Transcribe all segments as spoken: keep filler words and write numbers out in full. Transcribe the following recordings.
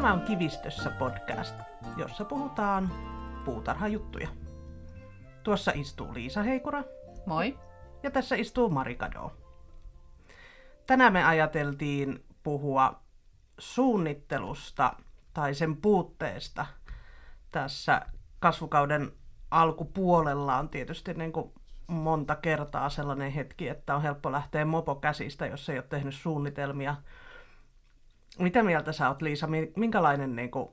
Tämä on Kivistössä podcast, jossa puhutaan puutarhajuttuja. Tuossa istuu Liisa Heikura. Moi. Ja tässä istuu Mari Kado. Tänään me ajateltiin puhua suunnittelusta tai sen puutteesta. Tässä kasvukauden alkupuolella on tietysti niin kuin monta kertaa sellainen hetki, että on helppo lähteä mopo käsistä, jos ei ole tehnyt suunnitelmia. Mitä mieltä sä oot, Liisa, minkälainen niin kuin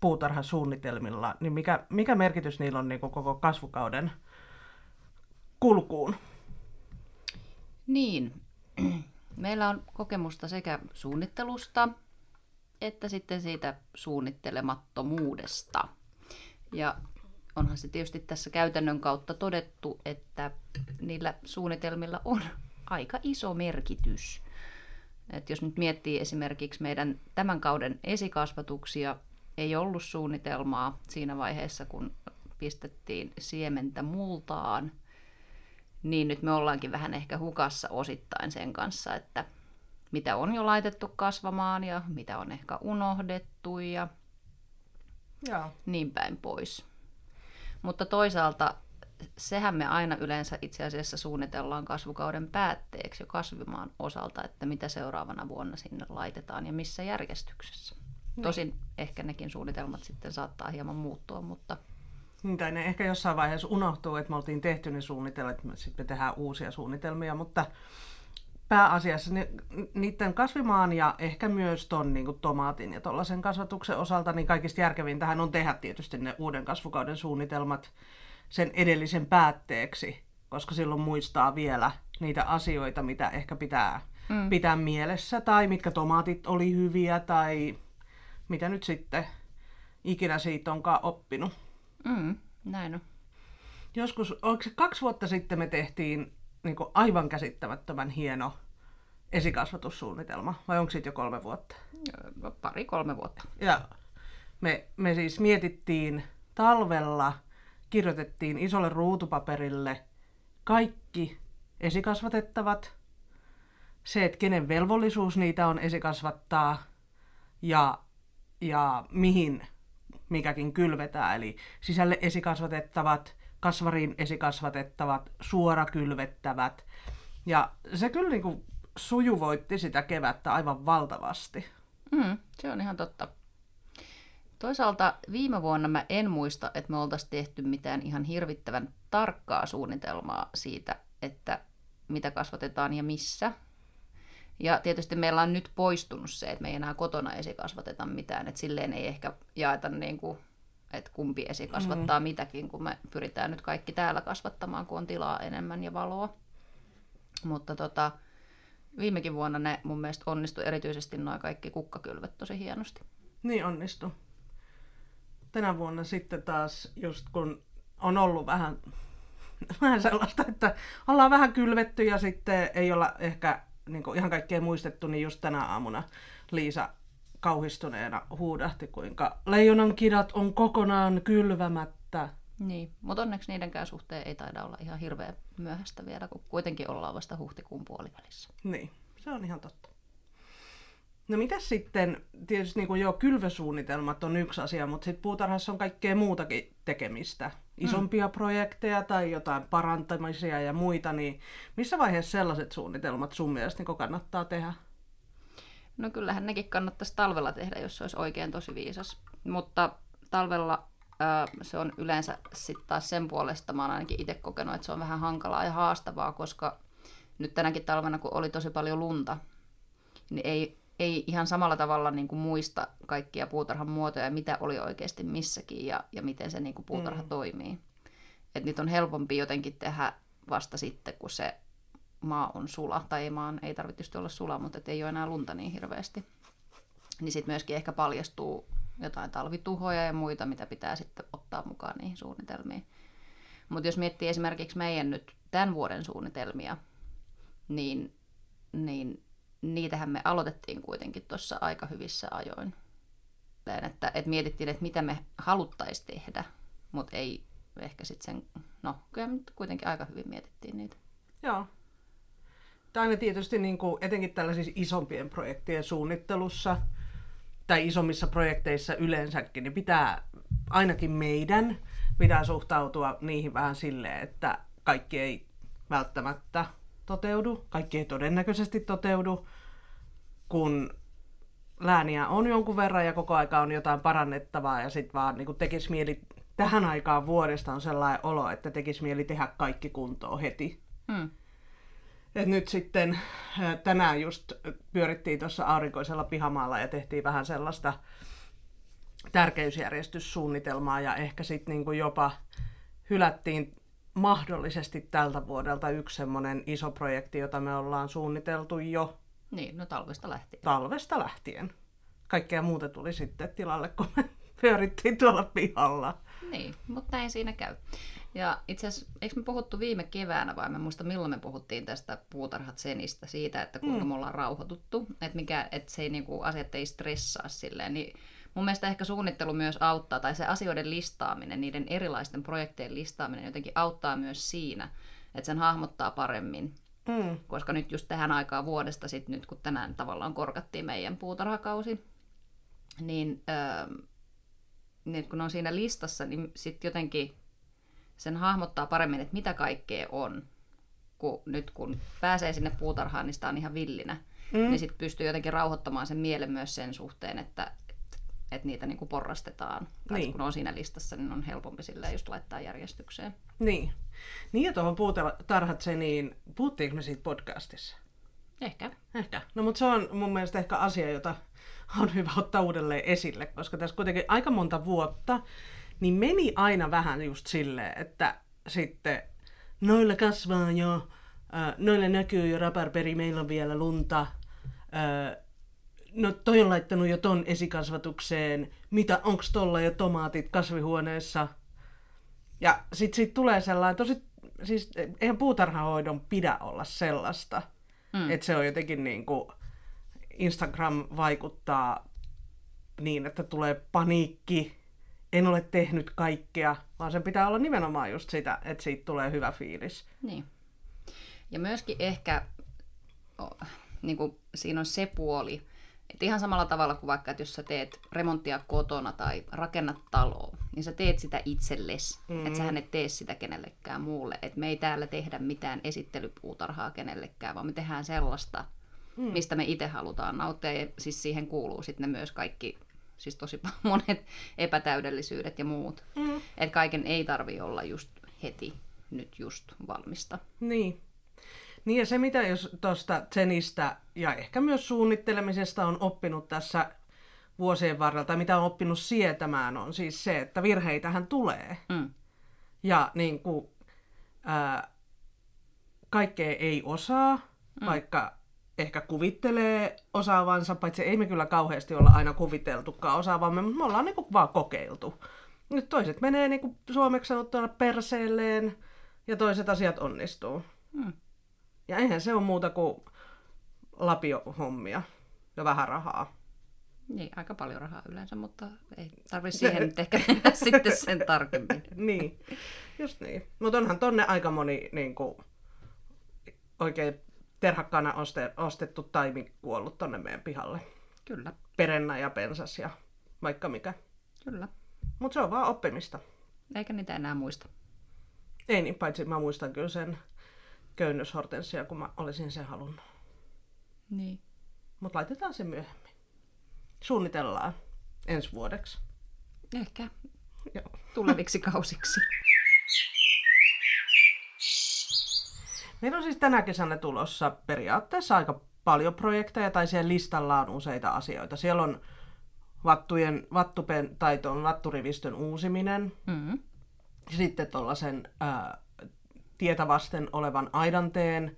puutarhasuunnitelmilla, niin mikä, mikä merkitys niillä on niin kuin koko kasvukauden kulkuun? Niin, meillä on kokemusta sekä suunnittelusta että sitten siitä suunnittelemattomuudesta. Ja onhan se tietysti tässä käytännön kautta todettu, että niillä suunnitelmilla on aika iso merkitys. Et jos nyt miettii esimerkiksi meidän tämän kauden esikasvatuksia, ei ollut suunnitelmaa siinä vaiheessa, kun pistettiin siementä multaan, niin nyt me ollaankin vähän ehkä hukassa osittain sen kanssa, että mitä on jo laitettu kasvamaan ja mitä on ehkä unohdettu ja Joo. niin päin pois. Mutta toisaalta sehän me aina yleensä itse asiassa suunnitellaan kasvukauden päätteeksi jo kasvimaan osalta, että mitä seuraavana vuonna sinne laitetaan ja missä järjestyksessä. Niin. Tosin ehkä nekin suunnitelmat sitten saattaa hieman muuttua, mutta... Niin, tai ne ehkä jossain vaiheessa unohtuu, että me oltiin tehty ne suunnitelmat, sitten me tehdään uusia suunnitelmia, mutta pääasiassa ne, niiden kasvimaan ja ehkä myös ton niin kuin tomaatin ja tuollaisen kasvatuksen osalta, niin kaikista järkevintähän on tehdä tietysti ne uuden kasvukauden suunnitelmat sen edellisen päätteeksi, koska silloin muistaa vielä niitä asioita, mitä ehkä pitää mm. pitää mielessä, tai mitkä tomaatit oli hyviä, tai mitä nyt sitten ikinä siitä onkaan oppinut. Mm, näin on. Joskus, oliko se kaksi vuotta sitten me tehtiin niin kuin aivan käsittämättömän hieno esikasvatussuunnitelma, vai onko siitä jo kolme vuotta? Pari-kolme vuotta. Ja me, me siis mietittiin talvella, kirjoitettiin isolle ruutupaperille kaikki esikasvatettavat, se, että kenen velvollisuus niitä on esikasvattaa ja, ja mihin mikäkin kylvetään. Eli sisälle esikasvatettavat, kasvariin esikasvatettavat, suorakylvettävät. Ja se kyllä niin kuin sujuvoitti sitä kevättä aivan valtavasti. Mm, se on ihan totta. Toisaalta viime vuonna mä en muista, että me oltaisiin tehty mitään ihan hirvittävän tarkkaa suunnitelmaa siitä, että mitä kasvatetaan ja missä. Ja tietysti meillä on nyt poistunut se, että me ei enää kotona esikasvateta mitään, että silleen ei ehkä jaeta niin kuin, että kumpi esikasvattaa mm. mitäkin, kun me pyritään nyt kaikki täällä kasvattamaan, kun on tilaa enemmän ja valoa. Mutta tota, viimekin vuonna ne mun mielestä onnistui erityisesti nuo kaikki kukkakylvöt tosi hienosti. Niin onnistui. Tänä vuonna sitten taas, just kun on ollut vähän, vähän sellaista, että ollaan vähän kylvetty ja sitten ei olla ehkä niin kuin ihan kaikkea muistettu, niin just tänä aamuna Liisa kauhistuneena huudahti, kuinka leijonankidat on kokonaan kylvämättä. Niin, mutta onneksi niidenkään suhteen ei taida olla ihan hirveän myöhäistä vielä, kun kuitenkin ollaan vasta huhtikuun puolivälissä. Niin, se on ihan totta. No mitäs sitten, tietysti niin kuin jo kylvösuunnitelmat on yksi asia, mutta sitten puutarhassa on kaikkea muutakin tekemistä. Isompia mm. projekteja tai jotain parantamisia ja muita, niin missä vaiheessa sellaiset suunnitelmat sun mielestä niin kannattaa tehdä? No kyllähän nekin kannattaisi talvella tehdä, jos se olisi oikein tosi viisas. Mutta talvella äh, se on yleensä sitten taas sen puolesta, mä oon ainakin itse kokenut, että se on vähän hankalaa ja haastavaa, koska nyt tänäkin talvena, kun oli tosi paljon lunta, niin ei... Ei ihan samalla tavalla niin kuin muista kaikkia puutarhan muotoja, mitä oli oikeasti missäkin ja, ja miten se niin kuin puutarha mm. toimii. Et niitä on helpompi jotenkin tehdä vasta sitten, kun se maa on sula. Tai ei maan ei tarvitse olla sula, mutta ei ole enää lunta niin hirveästi. Niin sitten myöskin ehkä paljastuu jotain talvituhoja ja muita, mitä pitää sitten ottaa mukaan niihin suunnitelmiin. Mutta jos miettii esimerkiksi meidän nyt tämän vuoden suunnitelmia, niin... niin niitähän me aloitettiin kuitenkin tuossa aika hyvissä ajoin. Että, että mietittiin, että mitä me haluttaisiin tehdä, mutta ei ehkä sitten sen... No, kyllä me kuitenkin aika hyvin mietittiin niitä. Joo. Tämä aina tietysti niin kuin, etenkin tällaisissa isompien projektien suunnittelussa tai isommissa projekteissa yleensäkin, niin pitää ainakin meidän pitää suhtautua niihin vähän silleen, että kaikki ei välttämättä toteudu, kaikki ei todennäköisesti toteudu, kun lääniä on jonkun verran ja koko aika on jotain parannettavaa ja sitten vaan niin kun tekisi mieli, tähän aikaan vuodesta on sellainen olo, että tekisi mieli tehdä kaikki kuntoon heti. Hmm. Et nyt sitten tänään just pyörittiin tuossa aurinkoisella pihamaalla ja tehtiin vähän sellaista tärkeysjärjestyssuunnitelmaa ja ehkä sitten niinku jopa hylättiin mahdollisesti tältä vuodelta yksi semmoinen iso projekti, jota me ollaan suunniteltu jo. Niin, no talvesta lähtien. Talvesta lähtien. Kaikkea muuta tuli sitten tilalle, kun me pyörittiin tuolla pihalla. Niin, mutta näin siinä käy. Ja itse asiassa, eikö me puhuttu viime keväänä vai? Mä muistan, milloin me puhuttiin tästä puutarhatsenistä, siitä, että kuinka mm. me ollaan rauhoituttu, että, mikä, että se ei, niinku, asiat ei stressaa silleen. Niin mun mielestä ehkä suunnittelu myös auttaa, tai se asioiden listaaminen, niiden erilaisten projektien listaaminen jotenkin auttaa myös siinä, että sen hahmottaa paremmin. Mm. Koska nyt just tähän aikaan vuodesta, sit nyt kun tänään tavallaan korkattiin meidän puutarhakausi, niin, öö, niin kun on siinä listassa, niin sitten jotenkin sen hahmottaa paremmin, että mitä kaikkea on. Kun, nyt kun pääsee sinne puutarhaan, niin sitä on ihan villinä. Mm. Niin sitten pystyy jotenkin rauhoittamaan sen mielen myös sen suhteen, että et, et niitä niinku porrastetaan. Tai niin. Kun on siinä listassa, niin on helpompi silleen just laittaa järjestykseen. Niin. Niin ja tuohon puutarhatseniin, puhuttiinko me siitä podcastissa? Ehkä. Ehkä. No mutta se on mun mielestä ehkä asia, jota on hyvä ottaa uudelleen esille, koska tässä kuitenkin aika monta vuotta niin meni aina vähän just silleen, että sitten noilla kasvaa jo, noilla näkyy jo raparperi, meillä on vielä lunta, no toi on laittanut jo ton esikasvatukseen, mitä onks tolla jo tomaatit kasvihuoneessa. Ja sit siitä tulee sellainen, tosi, siis eihän puutarhahoidon pidä olla sellaista, mm. että se on jotenkin niin kuin Instagram vaikuttaa niin, että tulee paniikki. En ole tehnyt kaikkea, vaan sen pitää olla nimenomaan just sitä, että siitä tulee hyvä fiilis. Niin. Ja myöskin ehkä niin kuin siinä on se puoli, että ihan samalla tavalla kuin vaikka, että jos sä teet remonttia kotona tai rakennat taloa, niin sä teet sitä itsellesi. Mm-hmm. Että sähän et tee sitä kenellekään muulle. Että me ei täällä tehdä mitään esittelypuutarhaa kenellekään, vaan me tehdään sellaista, mm. mistä me itse halutaan nauttia. Ja siis siihen kuuluu sitten myös kaikki, siis tosi monet epätäydellisyydet ja muut. Mm. Että kaiken ei tarvitse olla just heti nyt just valmista. Niin. Niin ja se mitä jos tuosta tsenistä ja ehkä myös suunnittelemisesta on oppinut tässä vuosien varrella, mitä on oppinut sietämään, on siis se, että virheitähän tulee. Mm. Ja niin kuin äh, kaikkea ei osaa, mm. vaikka ehkä kuvittelee osaavansa, paitsi ei me kyllä kauheasti olla aina kuviteltukaan osaavamme, mutta me ollaan niinku vaan kokeiltu. Nyt toiset menee niinku suomeksi sanottuna perseelleen ja toiset asiat onnistuu. Hmm. Ja eihän se ole muuta kuin lapiohommia ja vähän rahaa. Niin, aika paljon rahaa yleensä, mutta ei tarvitse siihen nyt ehkä mennä sitten sen tarkemmin. Niin, just niin. Mutta onhan tonne aika moni niinku, oikein terhakkaana ostettu taimi kuollut tonne meidän pihalle. Kyllä. Perennä ja pensas ja vaikka mikä. Kyllä. Mut se on vaan oppimista. Eikä niitä enää muista. Ei niin, paitsi mä muistan kyllä sen köynnöshortenssia, kun mä olisin sen halunnut. Niin. Mut laitetaan se myöhemmin. Suunnitellaan ensi vuodeksi. Ehkä. Joo. Tuleviksi kausiksi. Meillä on siis tänä kesänä tulossa periaatteessa aika paljon projekteja, tai siellä listalla on useita asioita. Siellä on vattujen, vattupen, taiton, vatturivistön uusiminen, mm-hmm. sitten tuollaisen ää, tietä vasten olevan aidanteen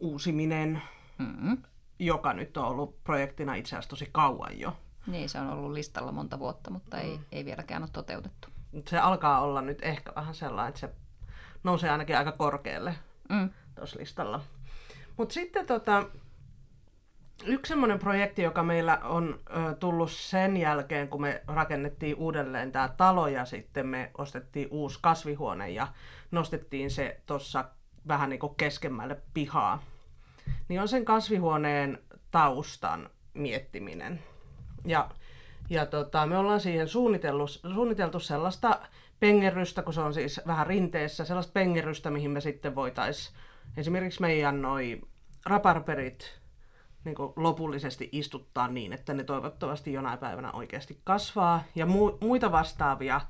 uusiminen, mm-hmm. joka nyt on ollut projektina itse asiassa tosi kauan jo. Niin, se on ollut listalla monta vuotta, mutta mm. ei, ei vieläkään ole toteutettu. Se alkaa olla nyt ehkä vähän sellainen, että se nousee ainakin aika korkealle. Mm. tuossa listalla. Mutta sitten tota, yksi semmoinen projekti, joka meillä on ö, tullut sen jälkeen, kun me rakennettiin uudelleen tämä talo ja sitten me ostettiin uusi kasvihuone ja nostettiin se tuossa vähän niin kuin keskemmälle pihaa, niin on sen kasvihuoneen taustan miettiminen. Ja, ja tota, me ollaan siihen suunniteltu sellaista pengerrystä, kun se on siis vähän rinteessä, sellaista pengerrystä, mihin me sitten voitaisiin esimerkiksi meidän noi raparperit niin kuin lopullisesti istuttaa niin, että ne toivottavasti jonain päivänä oikeasti kasvaa ja mu- muita vastaavia.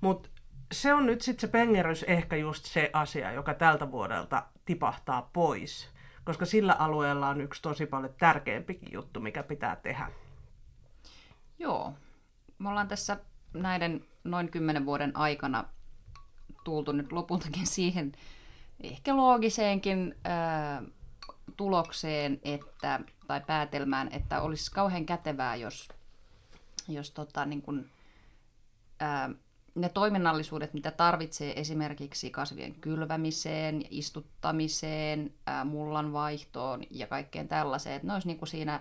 Mut se on nyt sitten se pengerys ehkä just se asia, joka tältä vuodelta tipahtaa pois, koska sillä alueella on yksi tosi paljon tärkeämpikin juttu, mikä pitää tehdä. Joo. Me ollaan tässä näiden noin kymmenen vuoden aikana tultu nyt lopultakin siihen ehkä loogiseenkin ää, tulokseen että, tai päätelmään, että olisi kauhean kätevää, jos, jos tota, niin kun, ää, ne toiminnallisuudet, mitä tarvitsee esimerkiksi kasvien kylvämiseen, istuttamiseen, ää, mullan vaihtoon ja kaikkeen tällaiseen, että ne olisi niin kun siinä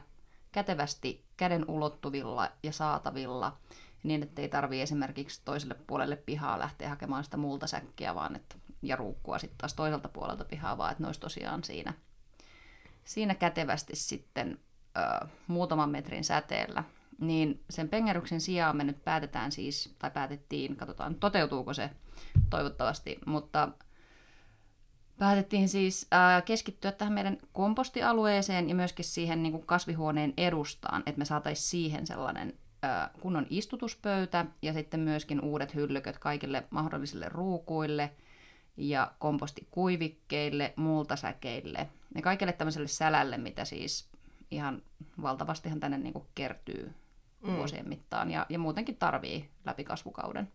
kätevästi käden ulottuvilla ja saatavilla, niin ettei tarvitse esimerkiksi toiselle puolelle pihaa lähteä hakemaan sitä multasäkkiä vaan että, ja ruukkua sitten taas toiselta puolelta pihaa, vaan että ne olisi tosiaan siinä, siinä kätevästi sitten ö, muutaman metrin säteellä. Niin sen pengerryksen sijaan me nyt päätetään siis, tai päätettiin, katsotaan toteutuuko se toivottavasti, mutta päätettiin siis äh, keskittyä tähän meidän kompostialueeseen ja myöskin siihen niin kuin kasvihuoneen edustaan, että me saataisiin siihen sellainen äh, kunnon istutuspöytä ja sitten myöskin uudet hyllyköt kaikille mahdollisille ruukuille ja kompostikuivikkeille, multasäkeille ja kaikille tämmöiselle sälälle, mitä siis ihan valtavastihan tänne niin kuin kertyy mm. vuosien mittaan ja, ja muutenkin tarvii läpi kasvukauden.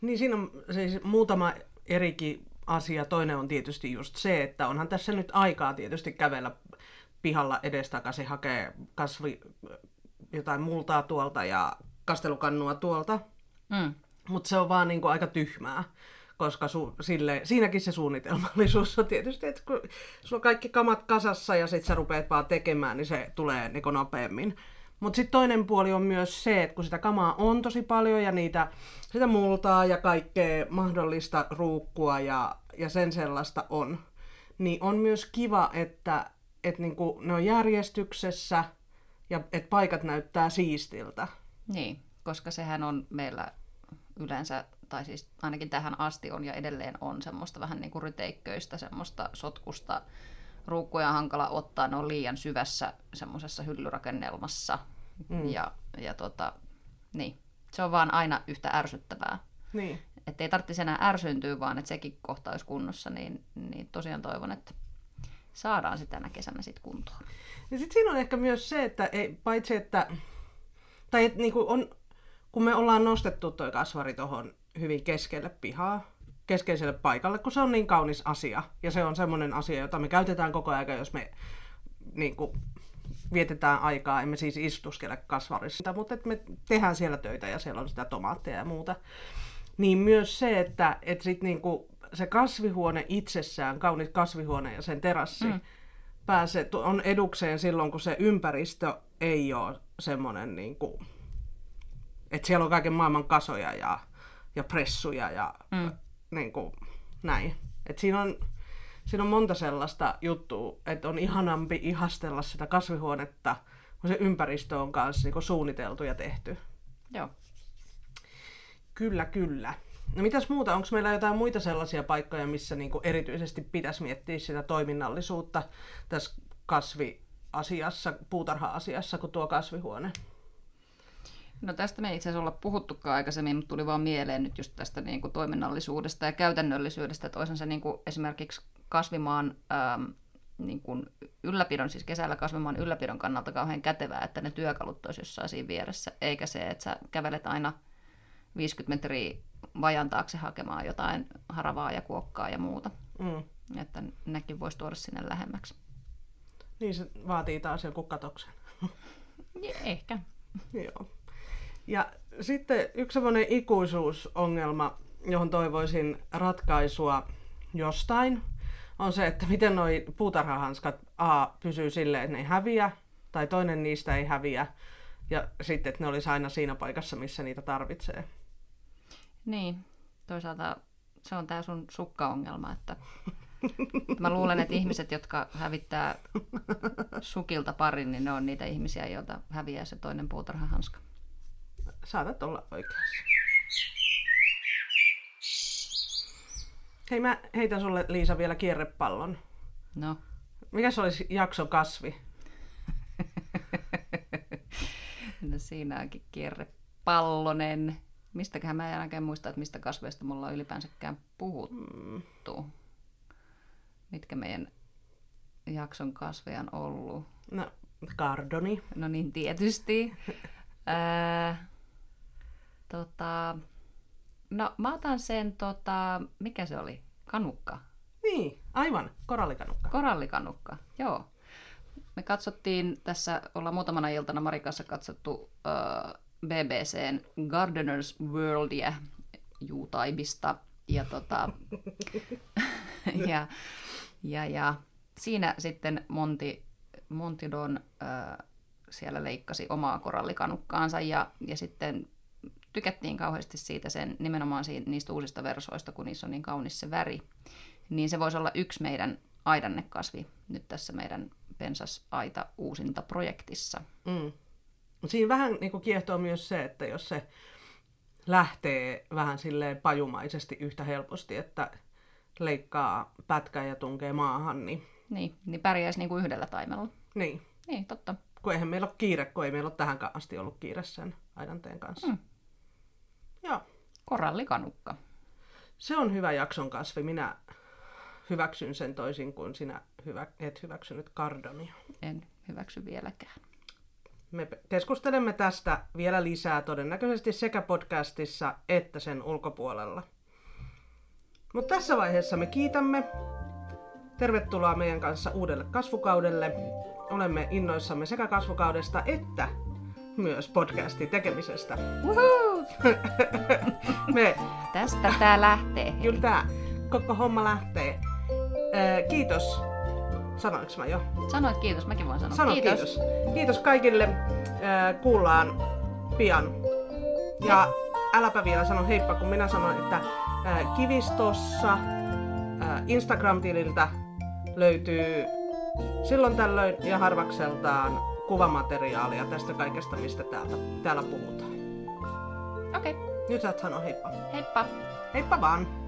Niin siinä on siis muutama erikin asia. Toinen on tietysti just se, että onhan tässä nyt aikaa tietysti kävellä pihalla edestakaisin, hakee kasvi, jotain multaa tuolta ja kastelukannua tuolta, mm. mutta se on vaan niin kuin aika tyhmää, koska su, sille, siinäkin se suunnitelmallisuus on tietysti, että kun sulla on kaikki kamat kasassa ja sit sä rupeat vaan tekemään, niin se tulee niin kuin nopeammin. Mutta sitten toinen puoli on myös se, että kun sitä kamaa on tosi paljon ja niitä, sitä multaa ja kaikkea mahdollista ruukkua ja, ja sen sellaista on, niin on myös kiva, että et niinku ne on järjestyksessä ja että paikat näyttää siistiltä. Niin, koska sehän on meillä yleensä, tai siis ainakin tähän asti on ja edelleen on semmoista vähän niinku ryteikköistä, semmoista sotkusta. Ruukkuja on hankala ottaa, ne on liian syvässä semmoisessa hyllyrakennelmassa. Mm. Ja, ja tota, niin. Se on vaan aina yhtä ärsyttävää. Niin. Että ei tarvitsisi enää ärsyntyä, vaan että sekin kohta olisi kunnossa, niin, niin tosiaan toivon, että saadaan se tänä kesänä sitten kuntoon. Ja sitten siinä on ehkä myös se, että ei, paitsi että, tai et niinku on, kun me ollaan nostettu toi kasvari tuohon hyvin keskelle pihaa, keskeiselle paikalle, kun se on niin kaunis asia. Ja se on semmoinen asia, jota me käytetään koko ajan, jos me niin kuin, vietetään aikaa, emme siis istuskele kasvarissa. Mutta että me tehdään siellä töitä ja siellä on sitä tomaattia ja muuta. Niin myös se, että et sit, niin kuin, se kasvihuone itsessään, kaunis kasvihuone ja sen terassi, mm. pääsee, on edukseen silloin, kun se ympäristö ei ole semmoinen, niin kuin, että siellä on kaiken maailman kasoja ja, ja pressuja ja mm. niin kuin, näin. Et siinä, on, siinä on monta sellaista juttua, että on ihanampi ihastella sitä kasvihuonetta, kun se ympäristö on kanssa niin kuin suunniteltu ja tehty. Joo. Kyllä, kyllä. No mitäs muuta? Onko meillä jotain muita sellaisia paikkoja, missä niin kuin erityisesti pitäisi miettiä sitä toiminnallisuutta tässä kasviasiassa, puutarha-asiassa, kuin tuo kasvihuone? No tästä me ei itse asiassa olla puhuttukaan aikaisemmin, mutta tuli vaan mieleen nyt just tästä niin kuin toiminnallisuudesta ja käytännöllisyydestä. Toisaan se niin kuin esimerkiksi kasvimaan ähm, niin kuin ylläpidon, siis kesällä kasvimaan ylläpidon kannalta kauhean kätevää, että ne työkalut olisi jossain siinä vieressä, eikä se, että sä kävelet aina viisikymmentä metriä vajan taakse hakemaan jotain haravaa ja kuokkaa ja muuta. Mm. Että nekin voisi tuoda sinne lähemmäksi. Niin se vaatii taas joku katoksen. Ehkä. Joo. Ja sitten yksi sellainen ikuisuusongelma, johon toivoisin ratkaisua jostain, on se, että miten nuo puutarhahanskat A pysyy silleen, että ne ei häviä, tai toinen niistä ei häviä, ja sitten, että ne olisi aina siinä paikassa, missä niitä tarvitsee. Niin, toisaalta se on tämä sun sukkaongelma, että Mä luulen, että ihmiset, jotka hävittää sukilta parin, niin ne on niitä ihmisiä, joilta häviää se toinen puutarhahanska. Saatat olla oikeassa. Hei, mä heitän sulle, Liisa, vielä kierrepallon. No. Mikäs olisi jaksokasvi? No siinä onkin kierrepallonen. Mistäköhän mä en ainakaan muista, että mistä kasveista mulla on ylipäänsäkään puhuttu. Mm. Mitkä meidän jakson kasveja on ollut? No, kardoni. No niin, tietysti. Ää, tota, no, mä otan sen, tota, mikä se oli? Kanukka. Niin, aivan, korallikanukka. Korallikanukka, joo. Me katsottiin tässä, ollaan muutamana iltana Mari kanssa katsottu äh, B B C:n Gardeners Worldia YouTubesta. Ja, tota, ja, ja, ja siinä sitten Monti, Monti Don äh, siellä leikkasi omaa korallikanukkaansa ja, ja sitten tykättiin kauheasti siitä sen, nimenomaan siitä, niistä uusista versoista, kun niissä on niin kaunis se väri. Niin se voisi olla yksi meidän aidannekasvi nyt tässä meidän pensasaita uusinta projektissa. Mm. Siinä vähän niin kuin kiehtoo myös se, että jos se lähtee vähän silleen pajumaisesti yhtä helposti, että leikkaa pätkän ja tunkee maahan, niin... Niin, niin pärjäisi niin kuin yhdellä taimella. Niin. Niin, totta. Kun eihän meillä ole kiire, kun ei meillä ole tähän asti ollut kiire sen aidanteen kanssa. Mm. Joo. Korallikanukka. Se on hyvä jakson kasvi. Minä hyväksyn sen toisin kuin sinä hyvä, et hyväksynyt kardonia. En hyväksy vieläkään. Me keskustelemme tästä vielä lisää todennäköisesti sekä podcastissa että sen ulkopuolella. Mutta tässä vaiheessa me kiitämme. Tervetuloa meidän kanssa uudelle kasvukaudelle. Olemme innoissamme sekä kasvukaudesta että myös podcastin tekemisestä. Uhuhu! Me... Tästä tää lähtee. Hei. Kyllä tää. Koko homma lähtee. Ee, kiitos. Sanoinko mä jo? Sanoit kiitos, mäkin voin sanoa. Sano, kiitos. kiitos. Kiitos kaikille. Ee, kuullaan pian. Ja äläpä vielä sano heippa, kun minä sanon, että ee, Kivistossa ee, Instagram-tililtä löytyy silloin tällöin ja harvakseltaan kuvamateriaalia tästä kaikesta, mistä täältä, täällä puhutaan. Okei. Okay. Nyt saat sanoa heippa. Heippa. Heippa vaan.